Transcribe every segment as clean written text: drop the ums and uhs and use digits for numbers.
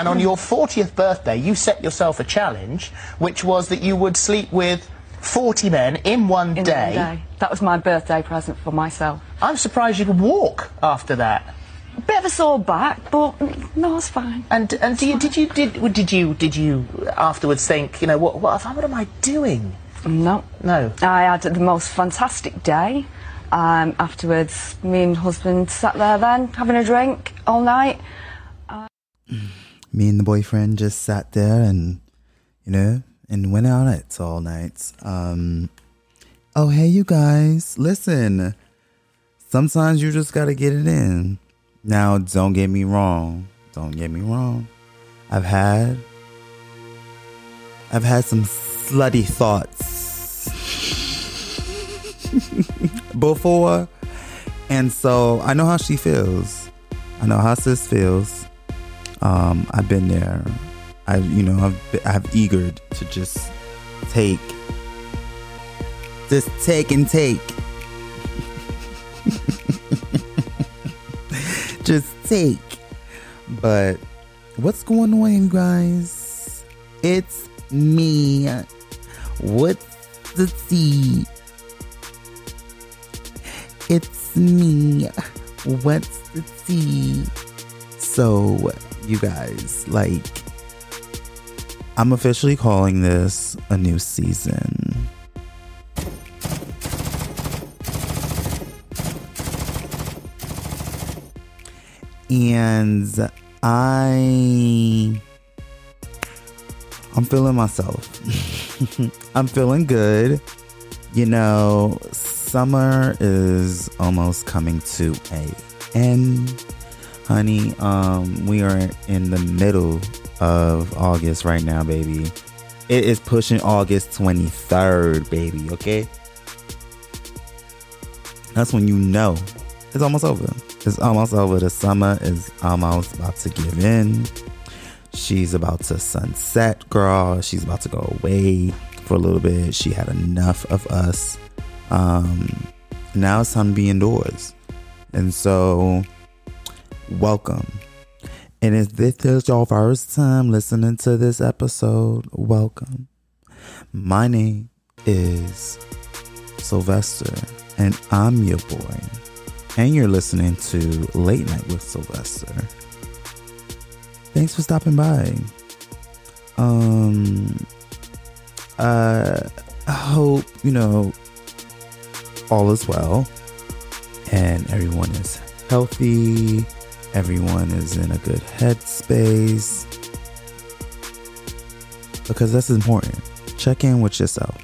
And on your 40th birthday, you set yourself a challenge, which was that you would sleep with 40 men in one day. That was my birthday present for myself. I'm surprised you could walk after that. A bit of a sore back, but no, it's fine. And do you, did you afterwards think, you know, what am I doing? No. No. I had the most fantastic day. Afterwards, me and husband sat there then, having a drink all night. Me and the boyfriend just sat there and, you know, and went out it all night. Oh, hey, you guys, listen. Sometimes you just got to get it in. Now, don't get me wrong. Don't get me wrong. I've had some slutty thoughts before. And so I know how she feels. I know how sis feels. I've been there. I've eagered to just take. Just take and take. Just take. But what's going on, you guys? It's me. What's the tea? It's me. What's the tea? So, you guys, like, I'm officially calling this a new season. And I'm feeling myself. I'm feeling good. You know, summer is almost coming to an end. Honey, we are in the middle of August right now, baby. It is pushing August 23rd, baby, okay? That's when you know it's almost over. It's almost over. The summer is almost about to give in. She's about to sunset, girl. She's about to go away for a little bit. She had enough of us. Now it's time to be indoors. And so... welcome. And if this is your first time listening to this episode, welcome. My name is Sylvester, and I'm your boy. And you're listening to Late Night with Sylvester. Thanks for stopping by. I hope, you know, all is well. And everyone is healthy. Everyone is in a good headspace, because that's important. Check in with yourself.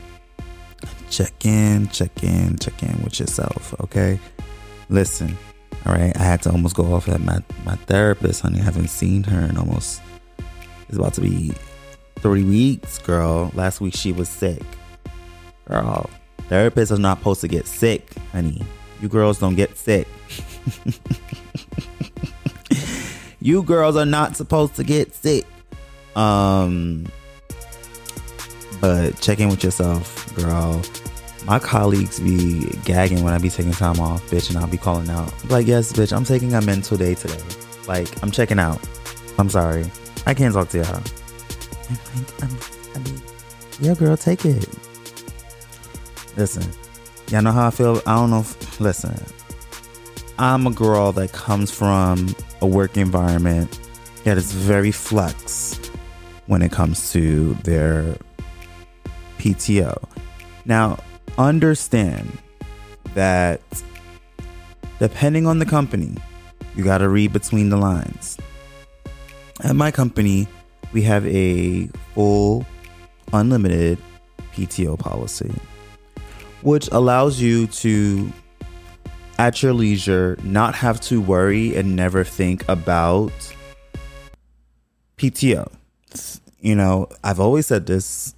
Check in with yourself, okay? Listen, all right? I had to almost go off at my therapist, honey. I haven't seen her in almost, it's about to be 3 weeks, girl. Last week she was sick. Girl, therapists are not supposed to get sick, honey. You girls don't get sick. You girls are not supposed to get sick. But check in with yourself, girl. My colleagues be gagging when I be taking time off, bitch, and I'll be calling out. Like, yes, bitch, I'm taking a mental day today. Like, I'm checking out. I'm sorry. I can't talk to y'all. I mean, yeah, girl, take it. Listen, y'all know how I feel. I don't know if, listen. I'm a girl that comes from a work environment that is very flex when it comes to their PTO. Now, understand that depending on the company, you got to read between the lines. At my company, we have a full, unlimited PTO policy, which allows you to, at your leisure, not have to worry and never think about PTO. You know, I've always said this.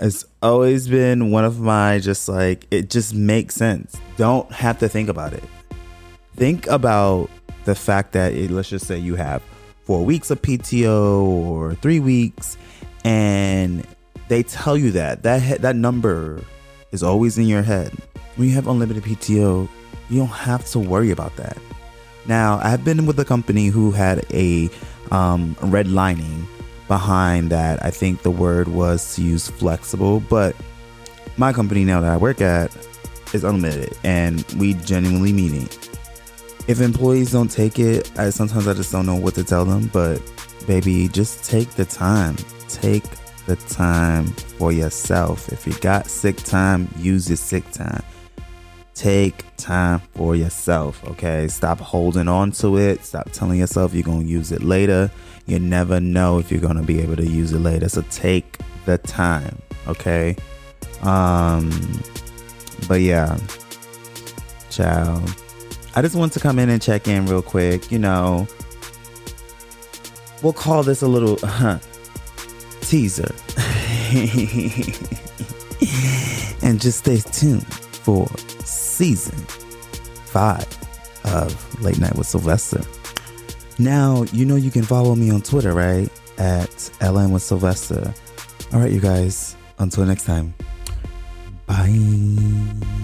It's always been one of my, just like, it just makes sense. Don't have to think about it. Think about the fact that, let's just say you have 4 weeks of PTO or 3 weeks, and they tell you that number is always in your head. When you have unlimited PTO, you don't have to worry about that. Now, I've been with a company who had a redlining behind that. I think the word was to use flexible, but my company now that I work at is unlimited, and we genuinely mean it. If employees don't take it, sometimes I just don't know what to tell them, but baby, just take the time. Take the time for yourself. If you got sick time, use your sick time. Take time for yourself, okay? Stop holding on to it. Stop telling yourself you're going to use it later. You never know if you're going to be able to use it later. So take the time, okay? But yeah, child. I just want to come in and check in real quick. You know, we'll call this a little teaser. And just stay tuned for season 5 of Late Night with Sylvester. Now, you know you can follow me on Twitter, right? At LN with Sylvester. All right, you guys. Until next time. Bye.